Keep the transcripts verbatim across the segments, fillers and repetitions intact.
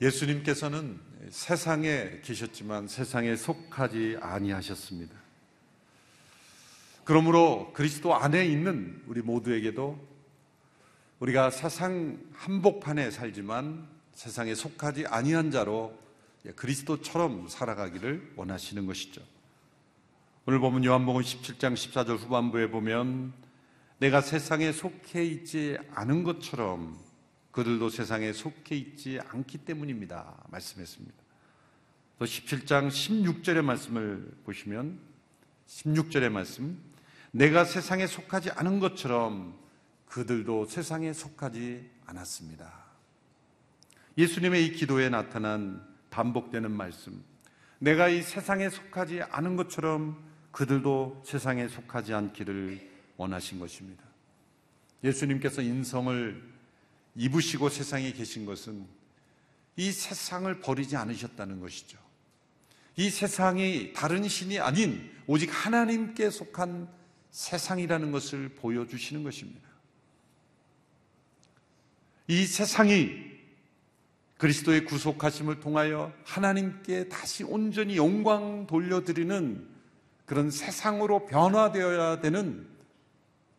예수님께서는 세상에 계셨지만 세상에 속하지 아니하셨습니다. 그러므로 그리스도 안에 있는 우리 모두에게도 우리가 세상 한복판에 살지만 세상에 속하지 아니한 자로 그리스도처럼 살아가기를 원하시는 것이죠. 오늘 보면 요한복음 십칠 장 십사 절 후반부에 보면 내가 세상에 속해 있지 않은 것처럼 그들도 세상에 속해 있지 않기 때문입니다 말씀했습니다. 또 십칠 장 십육 절의 말씀을 보시면 십육 절의 말씀 내가 세상에 속하지 않은 것처럼 그들도 세상에 속하지 않았습니다. 예수님의 이 기도에 나타난 반복되는 말씀 내가 이 세상에 속하지 않은 것처럼 그들도 세상에 속하지 않기를 원하신 것입니다. 예수님께서 인성을 입으시고 세상에 계신 것은 이 세상을 버리지 않으셨다는 것이죠. 이 세상이 다른 신이 아닌 오직 하나님께 속한 세상이라는 것을 보여주시는 것입니다. 이 세상이 그리스도의 구속하심을 통하여 하나님께 다시 온전히 영광 돌려드리는 그런 세상으로 변화되어야 되는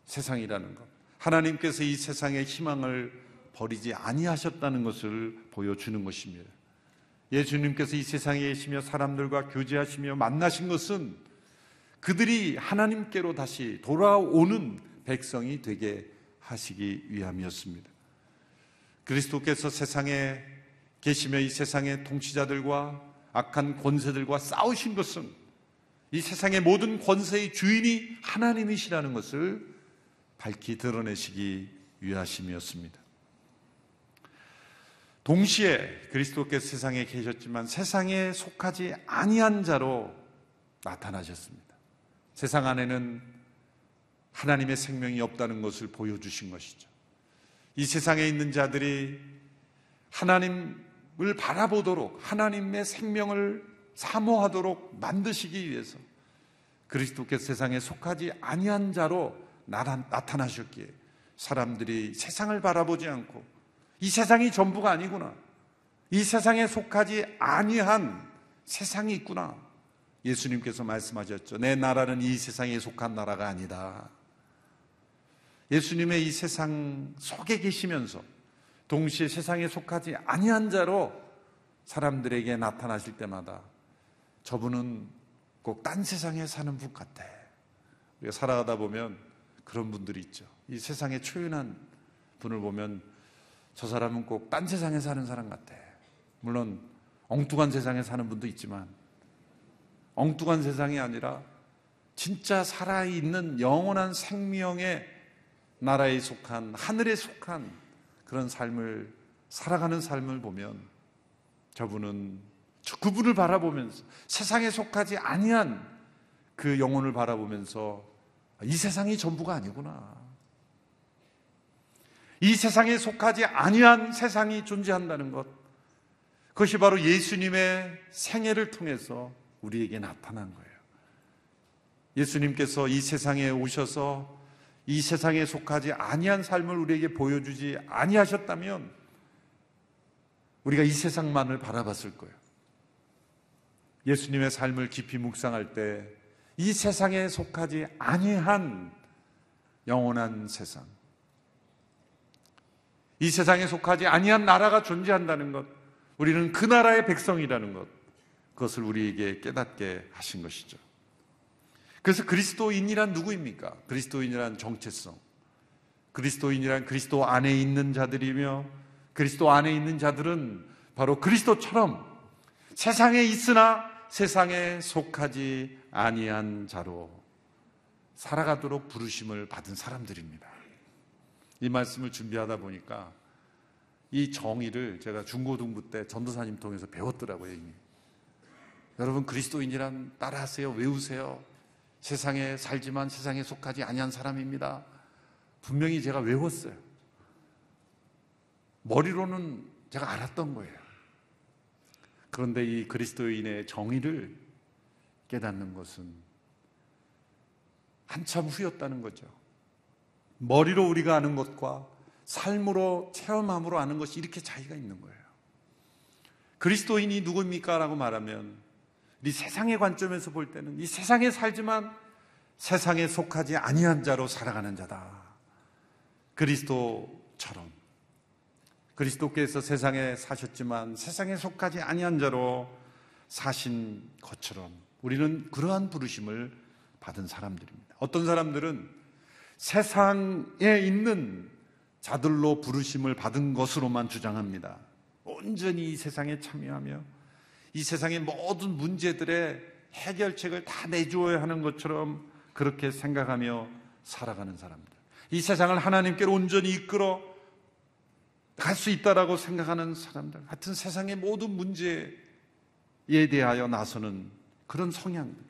세상이라는 것. 하나님께서 이 세상의 희망을 버리지 아니하셨다는 것을 보여주는 것입니다. 예수님께서 이 세상에 계시며 사람들과 교제하시며 만나신 것은 그들이 하나님께로 다시 돌아오는 백성이 되게 하시기 위함이었습니다. 그리스도께서 세상에 계시며 이 세상의 통치자들과 악한 권세들과 싸우신 것은 이 세상의 모든 권세의 주인이 하나님이시라는 것을 밝히 드러내시기 위하심이었습니다. 동시에 그리스도께서 세상에 계셨지만 세상에 속하지 아니한 자로 나타나셨습니다. 세상 안에는 하나님의 생명이 없다는 것을 보여주신 것이죠. 이 세상에 있는 자들이 하나님을 바라보도록 하나님의 생명을 사모하도록 만드시기 위해서 그리스도께서 세상에 속하지 아니한 자로 나타나셨기에 사람들이 세상을 바라보지 않고 이 세상이 전부가 아니구나, 이 세상에 속하지 아니한 세상이 있구나. 예수님께서 말씀하셨죠. 내 나라는 이 세상에 속한 나라가 아니다. 예수님의 이 세상 속에 계시면서 동시에 세상에 속하지 아니한 자로 사람들에게 나타나실 때마다 저분은 꼭 딴 세상에 사는 분 같아. 우리가 살아가다 보면 그런 분들이 있죠. 이 세상에 초연한 분을 보면 저 사람은 꼭 딴 세상에 사는 사람 같아. 물론 엉뚱한 세상에 사는 분도 있지만 엉뚱한 세상이 아니라 진짜 살아있는 영원한 생명의 나라에 속한, 하늘에 속한 그런 삶을 살아가는 삶을 보면 저분은 그분을 바라보면서 세상에 속하지 아니한 그 영혼을 바라보면서 이 세상이 전부가 아니구나, 이 세상에 속하지 아니한 세상이 존재한다는 것, 그것이 바로 예수님의 생애를 통해서 우리에게 나타난 거예요. 예수님께서 이 세상에 오셔서 이 세상에 속하지 아니한 삶을 우리에게 보여주지 아니하셨다면 우리가 이 세상만을 바라봤을 거예요. 예수님의 삶을 깊이 묵상할 때 이 세상에 속하지 아니한 영원한 세상, 이 세상에 속하지 아니한 나라가 존재한다는 것, 우리는 그 나라의 백성이라는 것, 그것을 우리에게 깨닫게 하신 것이죠. 그래서 그리스도인이란 누구입니까? 그리스도인이란 정체성, 그리스도인이란 그리스도 안에 있는 자들이며 그리스도 안에 있는 자들은 바로 그리스도처럼 세상에 있으나 세상에 속하지 아니한 자로 살아가도록 부르심을 받은 사람들입니다. 이 말씀을 준비하다 보니까 이 정의를 제가 중고등부 때 전도사님 통해서 배웠더라고요. 이미. 여러분, 그리스도인이란 따라하세요. 외우세요. 세상에 살지만 세상에 속하지 아니한 사람입니다. 분명히 제가 외웠어요. 머리로는 제가 알았던 거예요. 그런데 이 그리스도인의 정의를 깨닫는 것은 한참 후였다는 거죠. 머리로 우리가 아는 것과 삶으로 체험함으로 아는 것이 이렇게 차이가 있는 거예요. 그리스도인이 누구입니까? 라고 말하면 이 세상의 관점에서 볼 때는 이 세상에 살지만 세상에 속하지 아니한 자로 살아가는 자다. 그리스도처럼 그리스도께서 세상에 사셨지만 세상에 속하지 아니한 자로 사신 것처럼 우리는 그러한 부르심을 받은 사람들입니다. 어떤 사람들은 세상에 있는 자들로 부르심을 받은 것으로만 주장합니다. 온전히 이 세상에 참여하며 이 세상의 모든 문제들의 해결책을 다 내주어야 하는 것처럼 그렇게 생각하며 살아가는 사람들, 이 세상을 하나님께로 온전히 이끌어 갈 수 있다라고 생각하는 사람들, 같은 세상의 모든 문제에 대하여 나서는 그런 성향들,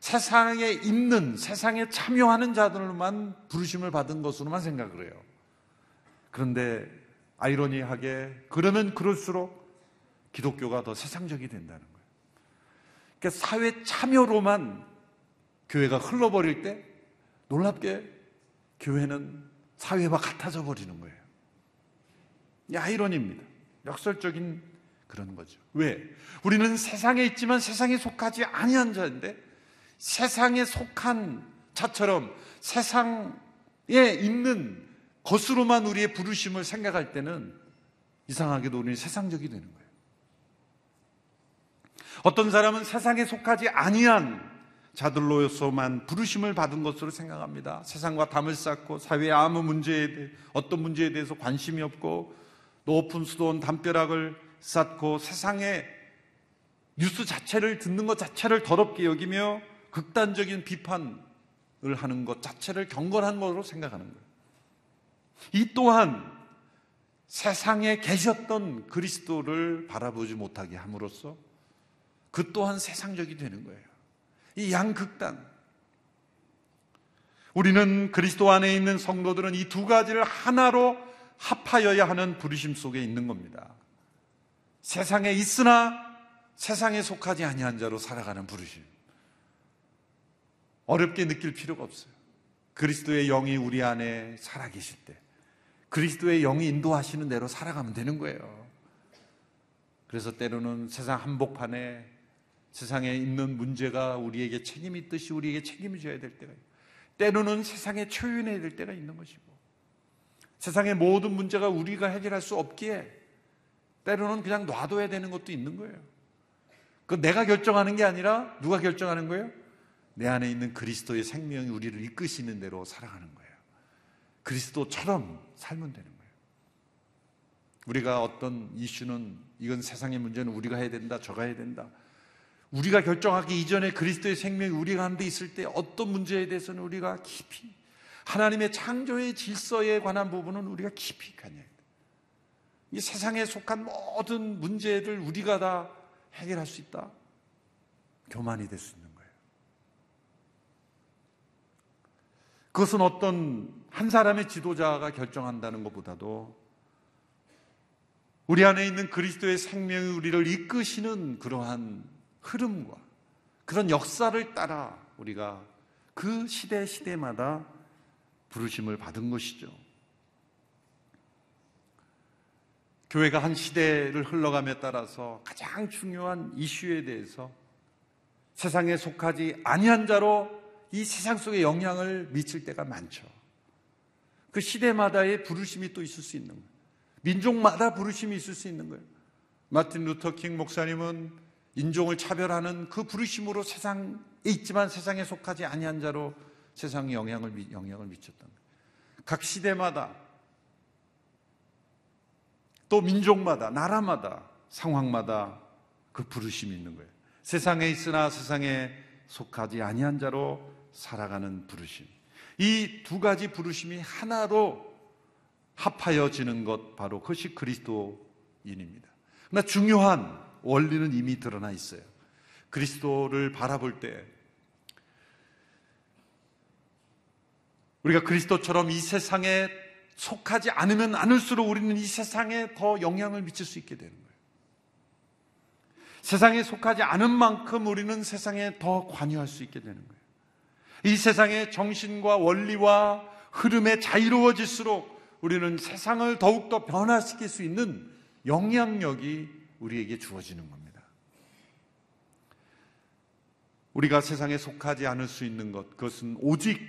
세상에 있는, 세상에 참여하는 자들로만 부르심을 받은 것으로만 생각을 해요. 그런데 아이러니하게 그러면 그럴수록 기독교가 더 세상적이 된다는 거예요. 그러니까 사회 참여로만 교회가 흘러버릴 때 놀랍게 교회는 사회와 같아져 버리는 거예요. 이 아이러니입니다. 역설적인 그런 거죠. 왜? 우리는 세상에 있지만 세상에 속하지 아니한 자인데 세상에 속한 자처럼 세상에 있는 것으로만 우리의 부르심을 생각할 때는 이상하게도 우리는 세상적이 되는 거예요. 어떤 사람은 세상에 속하지 아니한 자들로서만 부르심을 받은 것으로 생각합니다. 세상과 담을 쌓고 사회의 아무 문제에 대해 어떤 문제에 대해서 관심이 없고 높은 수도원 담벼락을 쌓고 세상의 뉴스 자체를 듣는 것 자체를 더럽게 여기며 극단적인 비판을 하는 것 자체를 경건한 것으로 생각하는 거예요. 이 또한 세상에 계셨던 그리스도를 바라보지 못하게 함으로써 그 또한 세상적이 되는 거예요. 이 양극단. 우리는 그리스도 안에 있는 성도들은 이 두 가지를 하나로 합하여야 하는 부르심 속에 있는 겁니다. 세상에 있으나 세상에 속하지 아니한 자로 살아가는 부르심. 어렵게 느낄 필요가 없어요. 그리스도의 영이 우리 안에 살아계실 때 그리스도의 영이 인도하시는 대로 살아가면 되는 거예요. 그래서 때로는 세상 한복판에 세상에 있는 문제가 우리에게 책임이 있듯이 우리에게 책임을 져야 될 때가 있고 때로는 세상에 초연해야 될 때가 있는 것이고 세상의 모든 문제가 우리가 해결할 수 없기에 때로는 그냥 놔둬야 되는 것도 있는 거예요. 그 내가 결정하는 게 아니라 누가 결정하는 거예요? 내 안에 있는 그리스도의 생명이 우리를 이끄시는 대로 살아가는 거예요. 그리스도처럼 살면 되는 거예요. 우리가 어떤 이슈는 이건 세상의 문제는 우리가 해야 된다, 저가 해야 된다. 우리가 결정하기 이전에 그리스도의 생명이 우리가 한 데 있을 때 어떤 문제에 대해서는 우리가 깊이 하나님의 창조의 질서에 관한 부분은 우리가 깊이 가냐. 이 세상에 속한 모든 문제들 우리가 다 해결할 수 있다. 교만이 될 수 있는 거예요. 그것은 어떤 한 사람의 지도자가 결정한다는 것보다도 우리 안에 있는 그리스도의 생명이 우리를 이끄시는 그러한 흐름과 그런 역사를 따라 우리가 그 시대 시대마다 부르심을 받은 것이죠. 교회가 한 시대를 흘러감에 따라서 가장 중요한 이슈에 대해서 세상에 속하지 아니한 자로 이 세상 속에 영향을 미칠 때가 많죠. 그 시대마다의 부르심이 또 있을 수 있는 거예요. 민족마다 부르심이 있을 수 있는 거예요. 마틴 루터 킹 목사님은 인종을 차별하는 그 부르심으로 세상에 있지만 세상에 속하지 아니한 자로 세상에 영향을, 영향을 미쳤던 거예요. 각 시대마다 또 민족마다 나라마다 상황마다 그 부르심이 있는 거예요. 세상에 있으나 세상에 속하지 아니한 자로 살아가는 부르심. 이 두 가지 부르심이 하나로 합하여지는 것 바로 그것이 그리스도인입니다. 그러나 중요한 원리는 이미 드러나 있어요. 그리스도를 바라볼 때 우리가 그리스도처럼 이 세상에 속하지 않으면 않을수록 우리는 이 세상에 더 영향을 미칠 수 있게 되는 거예요. 세상에 속하지 않은 만큼 우리는 세상에 더 관여할 수 있게 되는 거예요. 이 세상의 정신과 원리와 흐름에 자유로워질수록 우리는 세상을 더욱더 변화시킬 수 있는 영향력이 우리에게 주어지는 겁니다. 우리가 세상에 속하지 않을 수 있는 것, 그것은 오직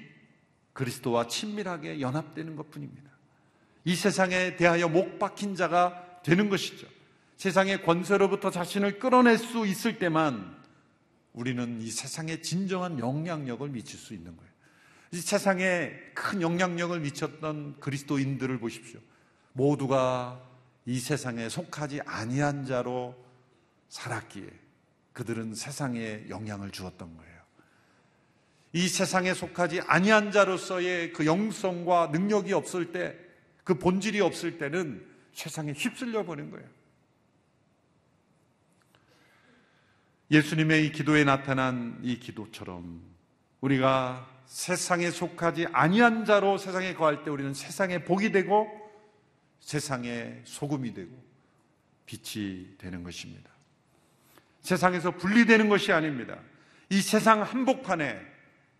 그리스도와 친밀하게 연합되는 것뿐입니다. 이 세상에 대하여 목 박힌 자가 되는 것이죠. 세상의 권세로부터 자신을 끌어낼 수 있을 때만 우리는 이 세상에 진정한 영향력을 미칠 수 있는 거예요. 이 세상에 큰 영향력을 미쳤던 그리스도인들을 보십시오. 모두가 이 세상에 속하지 아니한 자로 살았기에 그들은 세상에 영향을 주었던 거예요. 이 세상에 속하지 아니한 자로서의 그 영성과 능력이 없을 때, 그 본질이 없을 때는 세상에 휩쓸려 버린 거예요. 예수님의 이 기도에 나타난 이 기도처럼 우리가 세상에 속하지 아니한 자로 세상에 거할 때 우리는 세상의 복이 되고 세상의 소금이 되고 빛이 되는 것입니다. 세상에서 분리되는 것이 아닙니다. 이 세상 한복판에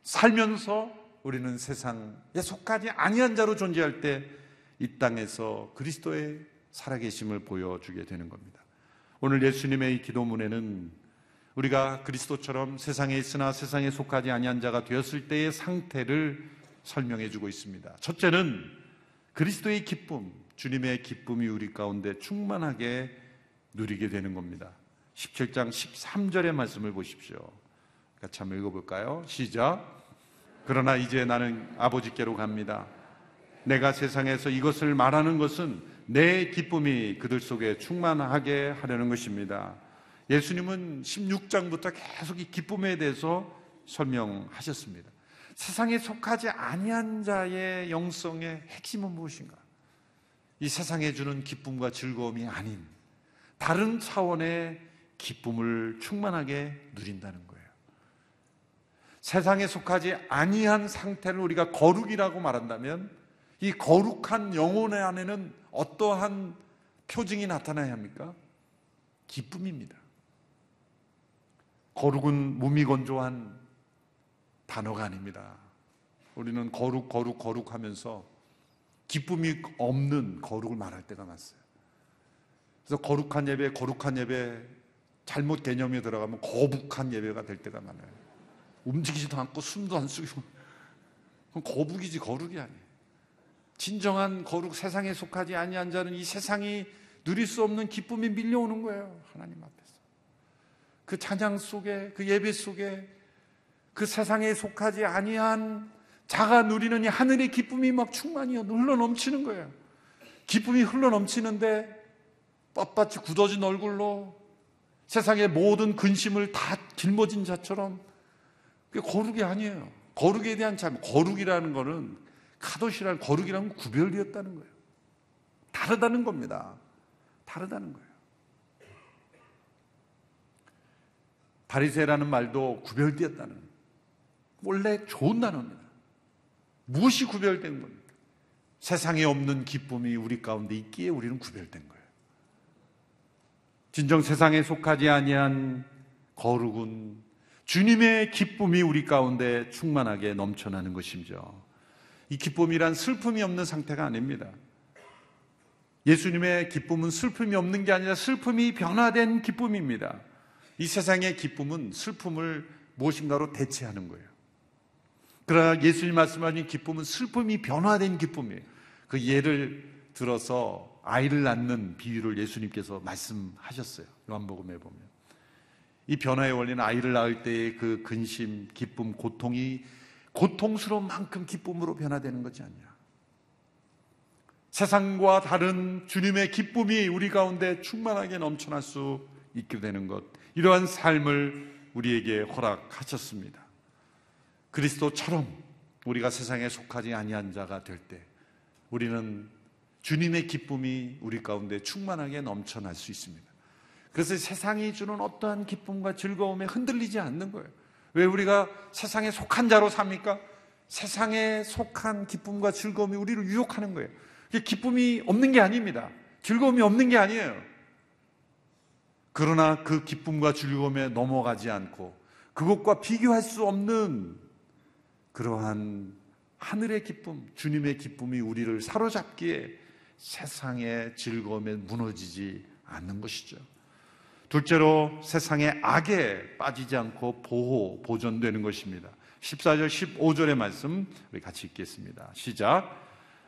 살면서 우리는 세상에 속하지 아니한 자로 존재할 때 이 땅에서 그리스도의 살아계심을 보여주게 되는 겁니다. 오늘 예수님의 이 기도문에는 우리가 그리스도처럼 세상에 있으나 세상에 속하지 아니한 자가 되었을 때의 상태를 설명해 주고 있습니다. 첫째는 그리스도의 기쁨, 주님의 기쁨이 우리 가운데 충만하게 누리게 되는 겁니다. 십칠 장 십삼 절의 말씀을 보십시오. 같이 한번 읽어볼까요? 시작. 그러나 이제 나는 아버지께로 갑니다. 내가 세상에서 이것을 말하는 것은 내 기쁨이 그들 속에 충만하게 하려는 것입니다. 예수님은 십육 장부터 계속 이 기쁨에 대해서 설명하셨습니다. 세상에 속하지 아니한 자의 영성의 핵심은 무엇인가? 이 세상에 주는 기쁨과 즐거움이 아닌 다른 차원의 기쁨을 충만하게 누린다는 거예요. 세상에 속하지 아니한 상태를 우리가 거룩이라고 말한다면 이 거룩한 영혼의 안에는 어떠한 표징이 나타나야 합니까? 기쁨입니다. 거룩은 무미건조한 단어가 아닙니다. 우리는 거룩, 거룩, 거룩 하면서 기쁨이 없는 거룩을 말할 때가 많았어요. 그래서 거룩한 예배, 거룩한 예배 잘못 개념에 들어가면 거북한 예배가 될 때가 많아요. 움직이지도 않고 숨도 안 쉬고 그건 거북이지 거룩이 아니에요. 진정한 거룩, 세상에 속하지 아니한 자는 이 세상이 누릴 수 없는 기쁨이 밀려오는 거예요. 하나님 앞에서 그 찬양 속에, 그 예배 속에 그 세상에 속하지 아니한 자가 누리는 이 하늘의 기쁨이 막 충만히 흘러넘치는 거예요. 기쁨이 흘러넘치는데 뻣뻣이 굳어진 얼굴로 세상의 모든 근심을 다 짊어진 자처럼 그게 거룩이 아니에요. 거룩에 대한 참, 거룩이라는 거는 카도시라는, 거룩이라는 건 구별이었다는 거예요. 다르다는 겁니다. 다르다는 거예요. 바리새라는 말도 구별되었다는, 원래 좋은 단어입니다. 무엇이 구별된 겁니까? 세상에 없는 기쁨이 우리 가운데 있기에 우리는 구별된 거예요. 진정 세상에 속하지 아니한 거룩은 주님의 기쁨이 우리 가운데 충만하게 넘쳐나는 것이죠. 이 기쁨이란 슬픔이 없는 상태가 아닙니다. 예수님의 기쁨은 슬픔이 없는 게 아니라 슬픔이 변화된 기쁨입니다. 이 세상의 기쁨은 슬픔을 무엇인가로 대체하는 거예요. 그러나 예수님 말씀하신 기쁨은 슬픔이 변화된 기쁨이에요. 그 예를 들어서 아이를 낳는 비유를 예수님께서 말씀하셨어요. 요한복음에 보면 이 변화의 원리는 아이를 낳을 때의 그 근심, 기쁨, 고통이 고통스러운 만큼 기쁨으로 변화되는 거지 않냐. 세상과 다른 주님의 기쁨이 우리 가운데 충만하게 넘쳐날 수 있게 되는 것, 이러한 삶을 우리에게 허락하셨습니다. 그리스도처럼 우리가 세상에 속하지 아니한 자가 될 때 우리는 주님의 기쁨이 우리 가운데 충만하게 넘쳐날 수 있습니다. 그래서 세상이 주는 어떠한 기쁨과 즐거움에 흔들리지 않는 거예요. 왜 우리가 세상에 속한 자로 삽니까? 세상에 속한 기쁨과 즐거움이 우리를 유혹하는 거예요. 기쁨이 없는 게 아닙니다. 즐거움이 없는 게 아니에요. 그러나 그 기쁨과 즐거움에 넘어가지 않고 그것과 비교할 수 없는 그러한 하늘의 기쁨, 주님의 기쁨이 우리를 사로잡기에 세상의 즐거움에 무너지지 않는 것이죠. 둘째로 세상의 악에 빠지지 않고 보호, 보존되는 것입니다. 십사 절 십오 절의 말씀 우리 같이 읽겠습니다. 시작.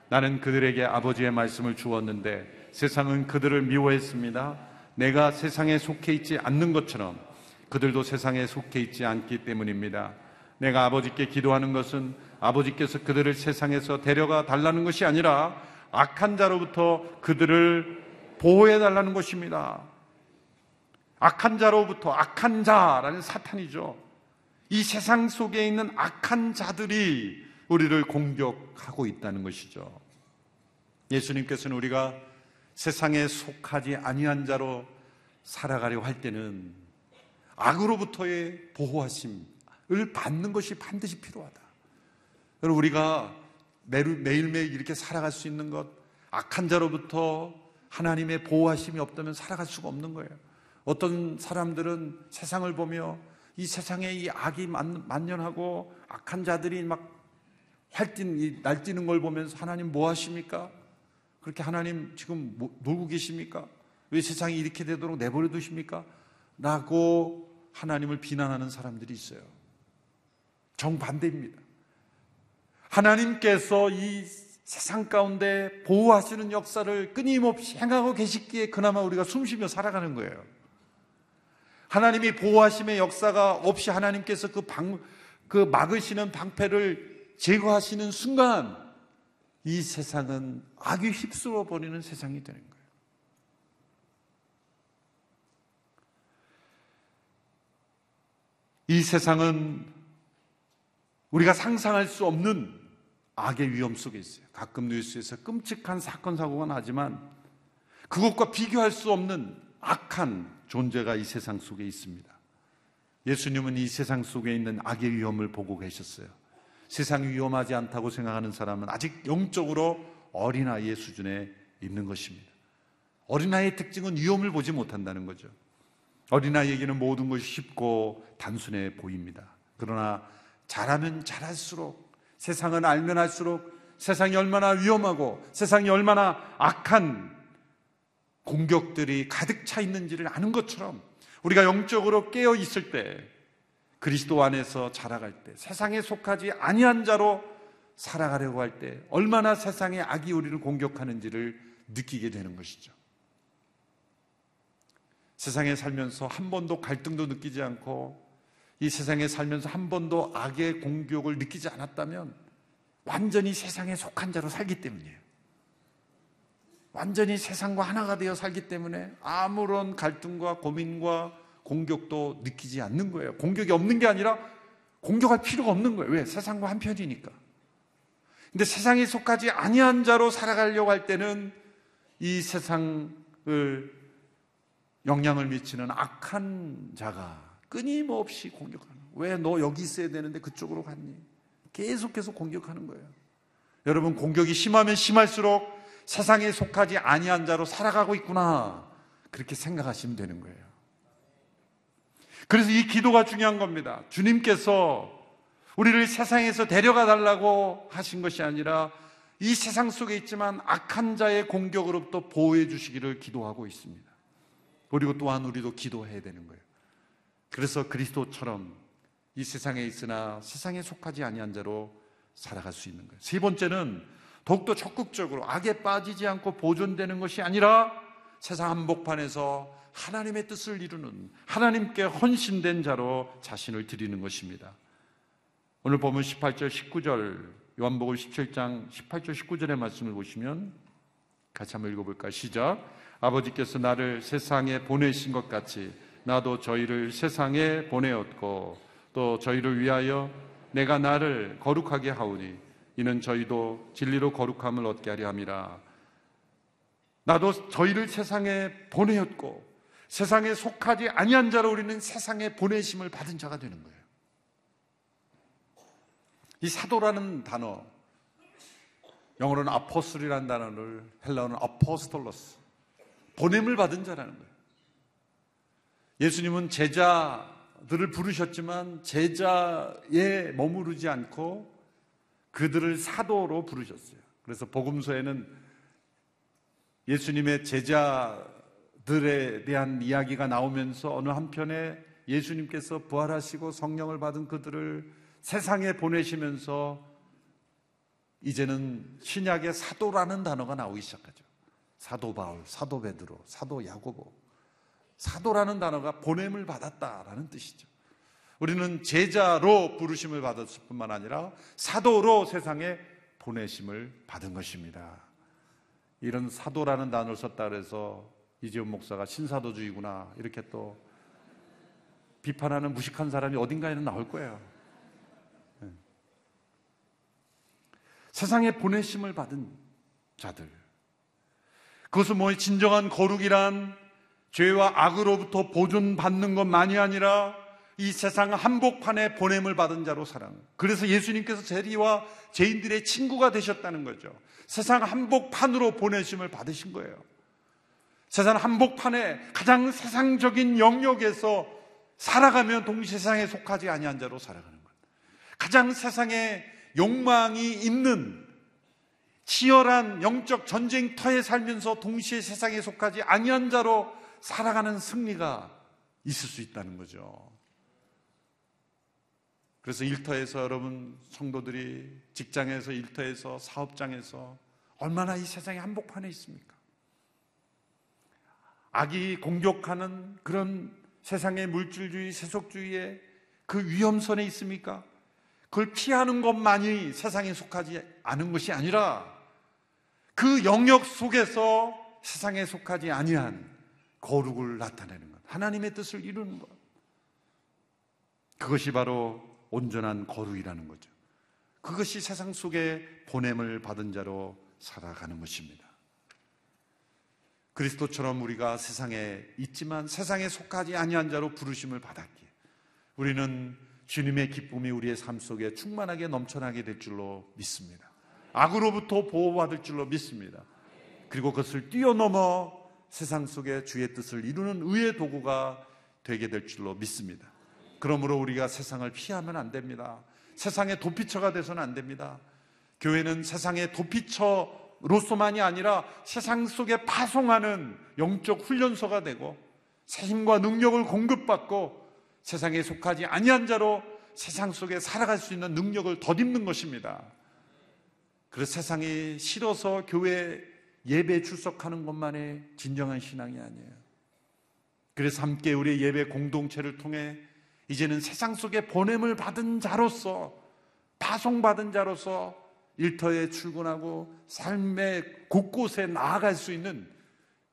나는 그들에게 아버지의 말씀을 주었는데 세상은 그들을 미워했습니다. 내가 세상에 속해 있지 않는 것처럼 그들도 세상에 속해 있지 않기 때문입니다. 내가 아버지께 기도하는 것은 아버지께서 그들을 세상에서 데려가 달라는 것이 아니라 악한 자로부터 그들을 보호해 달라는 것입니다. 악한 자로부터, 악한 자라는 사탄이죠. 이 세상 속에 있는 악한 자들이 우리를 공격하고 있다는 것이죠. 예수님께서는 우리가 세상에 속하지 아니한 자로 살아가려 할 때는 악으로부터의 보호하심을 받는 것이 반드시 필요하다. 여러분, 우리가 매일매일 이렇게 살아갈 수 있는 것, 악한 자로부터 하나님의 보호하심이 없다면 살아갈 수가 없는 거예요. 어떤 사람들은 세상을 보며 이 세상에 이 악이 만연하고 악한 자들이 막 활진, 날뛰는 걸 보면서 하나님 뭐 하십니까? 그렇게 하나님 지금 뭐, 놀고 계십니까? 왜 세상이 이렇게 되도록 내버려 두십니까? 라고 하나님을 비난하는 사람들이 있어요. 정반대입니다. 하나님께서 이 세상 가운데 보호하시는 역사를 끊임없이 행하고 계시기에 그나마 우리가 숨쉬며 살아가는 거예요. 하나님이 보호하심의 역사가 없이 하나님께서 그, 방, 그 막으시는 방패를 제거하시는 순간 이 세상은 악이 휩쓸어 버리는 세상이 되는 거예요. 이 세상은 우리가 상상할 수 없는 악의 위험 속에 있어요. 가끔 뉴스에서 끔찍한 사건 사고가 나지만 그것과 비교할 수 없는 악한 존재가 이 세상 속에 있습니다. 예수님은 이 세상 속에 있는 악의 위험을 보고 계셨어요. 세상이 위험하지 않다고 생각하는 사람은 아직 영적으로 어린아이의 수준에 있는 것입니다. 어린아이의 특징은 위험을 보지 못한다는 거죠. 어린아이에게는 모든 것이 쉽고 단순해 보입니다. 그러나 잘하면 잘할수록, 세상은 알면 할수록 세상이 얼마나 위험하고 세상이 얼마나 악한 공격들이 가득 차 있는지를 아는 것처럼 우리가 영적으로 깨어 있을 때, 그리스도 안에서 자라갈 때, 세상에 속하지 아니한 자로 살아가려고 할 때 얼마나 세상의 악이 우리를 공격하는지를 느끼게 되는 것이죠. 세상에 살면서 한 번도 갈등도 느끼지 않고 이 세상에 살면서 한 번도 악의 공격을 느끼지 않았다면 완전히 세상에 속한 자로 살기 때문이에요. 완전히 세상과 하나가 되어 살기 때문에 아무런 갈등과 고민과 공격도 느끼지 않는 거예요. 공격이 없는 게 아니라 공격할 필요가 없는 거예요. 왜? 세상과 한편이니까. 근데 세상에 속하지 아니한 자로 살아가려고 할 때는 이 세상을 영향을 미치는 악한 자가 끊임없이 공격하는 거예요. 왜 너 여기 있어야 되는데 그쪽으로 갔니? 계속해서 공격하는 거예요. 여러분, 공격이 심하면 심할수록 세상에 속하지 아니한 자로 살아가고 있구나, 그렇게 생각하시면 되는 거예요. 그래서 이 기도가 중요한 겁니다. 주님께서 우리를 세상에서 데려가 달라고 하신 것이 아니라 이 세상 속에 있지만 악한 자의 공격으로부터 보호해 주시기를 기도하고 있습니다. 그리고 또한 우리도 기도해야 되는 거예요. 그래서 그리스도처럼 이 세상에 있으나 세상에 속하지 아니한 자로 살아갈 수 있는 거예요. 세 번째는 더욱더 적극적으로 악에 빠지지 않고 보존되는 것이 아니라 세상 한복판에서 하나님의 뜻을 이루는, 하나님께 헌신된 자로 자신을 드리는 것입니다. 오늘 보면 십팔 절 십구 절, 요한복음 십칠 장 십팔 절 십구 절의 말씀을 보시면 같이 한번 읽어볼까요? 시작. 아버지께서 나를 세상에 보내신 것 같이 나도 저희를 세상에 보내었고 또 저희를 위하여 내가 나를 거룩하게 하오니 이는 저희도 진리로 거룩함을 얻게 하려 함이라. 나도 저희를 세상에 보내었고, 세상에 속하지 아니한 자로 우리는 세상의 보내심을 받은 자가 되는 거예요. 이 사도라는 단어, 영어로는 아포스톨이라는 단어를, 헬라어는 아포스톨로스, 보냄을 받은 자라는 거예요. 예수님은 제자들을 부르셨지만 제자에 머무르지 않고 그들을 사도로 부르셨어요. 그래서 복음서에는 예수님의 제자 들에 대한 이야기가 나오면서 어느 한편에 예수님께서 부활하시고 성령을 받은 그들을 세상에 보내시면서 이제는 신약의 사도라는 단어가 나오기 시작하죠. 사도 바울, 사도 베드로, 사도 야고보. 사도라는 단어가 보냄을 받았다라는 뜻이죠. 우리는 제자로 부르심을 받았을 뿐만 아니라 사도로 세상에 보내심을 받은 것입니다. 이런 사도라는 단어를 썼다 그래서 이재훈 목사가 신사도주의구나 이렇게 또 비판하는 무식한 사람이 어딘가에는 나올 거예요. 네. 세상에 보내심을 받은 자들, 그것은 뭐 진정한 거룩이란 죄와 악으로부터 보존받는 것만이 아니라 이 세상 한복판에 보냄을 받은 자로 살아요. 그래서 예수님께서 세리와 죄인들의 친구가 되셨다는 거죠. 세상 한복판으로 보내심을 받으신 거예요. 세상 한복판에 가장 세상적인 영역에서 살아가면 동시에 세상에 속하지 아니한 자로 살아가는 것, 가장 세상에 욕망이 있는 치열한 영적 전쟁터에 살면서 동시에 세상에 속하지 아니한 자로 살아가는 승리가 있을 수 있다는 거죠. 그래서 일터에서 여러분 성도들이 직장에서, 일터에서, 사업장에서 얼마나 이 세상의 한복판에 있습니까? 악이 공격하는 그런 세상의 물질주의, 세속주의의 그 위험선에 있습니까? 그걸 피하는 것만이 세상에 속하지 않은 것이 아니라 그 영역 속에서 세상에 속하지 아니한 거룩을 나타내는 것, 하나님의 뜻을 이루는 것, 그것이 바로 온전한 거룩이라는 거죠. 그것이 세상 속에 보냄을 받은 자로 살아가는 것입니다. 그리스도처럼 우리가 세상에 있지만 세상에 속하지 아니한 자로 부르심을 받았기에 우리는 주님의 기쁨이 우리의 삶 속에 충만하게 넘쳐나게 될 줄로 믿습니다. 악으로부터 보호받을 줄로 믿습니다. 그리고 그것을 뛰어넘어 세상 속에 주의 뜻을 이루는 의의 도구가 되게 될 줄로 믿습니다. 그러므로 우리가 세상을 피하면 안 됩니다. 세상의 도피처가 돼서는 안 됩니다. 교회는 세상의 도피처로서만이 아니라 세상 속에 파송하는 영적 훈련소가 되고 새 힘과 능력을 공급받고 세상에 속하지 아니한 자로 세상 속에 살아갈 수 있는 능력을 덧입는 것입니다. 그래서 세상이 싫어서 교회 예배에 출석하는 것만이 진정한 신앙이 아니에요. 그래서 함께 우리의 예배 공동체를 통해 이제는 세상 속에 보냄을 받은 자로서, 파송받은 자로서 일터에 출근하고 삶의 곳곳에 나아갈 수 있는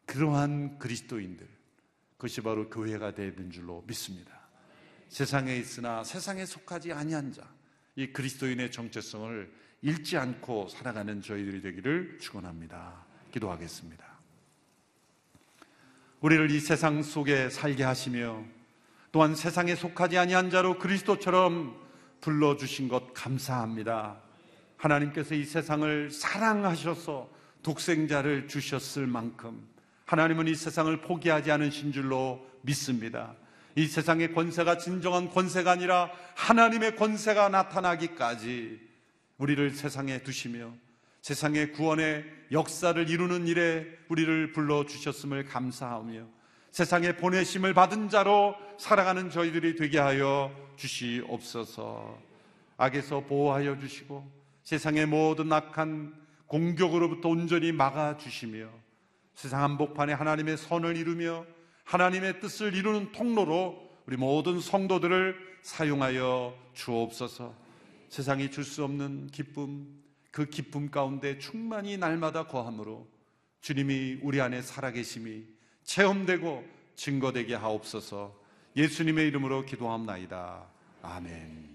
그러한 그리스도인들, 그것이 바로 교회가 되는 줄로 믿습니다. 세상에 있으나 세상에 속하지 아니한 자, 이 그리스도인의 정체성을 잃지 않고 살아가는 저희들이 되기를 축원합니다. 기도하겠습니다. 우리를 이 세상 속에 살게 하시며 또한 세상에 속하지 아니한 자로 그리스도처럼 불러주신 것 감사합니다. 하나님께서 이 세상을 사랑하셔서 독생자를 주셨을 만큼 하나님은 이 세상을 포기하지 않으신 줄로 믿습니다. 이 세상의 권세가 진정한 권세가 아니라 하나님의 권세가 나타나기까지 우리를 세상에 두시며 세상의 구원의 역사를 이루는 일에 우리를 불러주셨음을 감사하며 세상에 보내심을 받은 자로 살아가는 저희들이 되게 하여 주시옵소서. 악에서 보호하여 주시고 세상의 모든 악한 공격으로부터 온전히 막아주시며 세상 한복판에 하나님의 선을 이루며 하나님의 뜻을 이루는 통로로 우리 모든 성도들을 사용하여 주옵소서. 세상이 줄 수 없는 기쁨, 그 기쁨 가운데 충만히 날마다 거함으로 주님이 우리 안에 살아계심이 체험되고 증거되게 하옵소서. 예수님의 이름으로 기도합나이다. 아멘.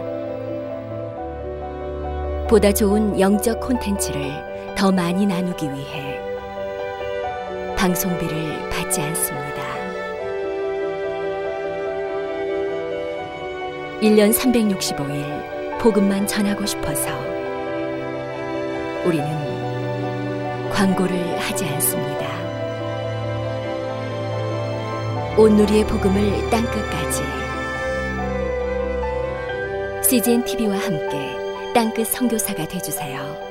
보다 좋은 영적 콘텐츠를 더 많이 나누기 위해 방송비를 받지 않습니다. 일 년 삼백육십오 일 복음만 전하고 싶어서 우리는 광고를 하지 않습니다. 온누리의 복음을 땅끝까지 씨지엔 티비와 함께 땅끝 선교사가 되어주세요.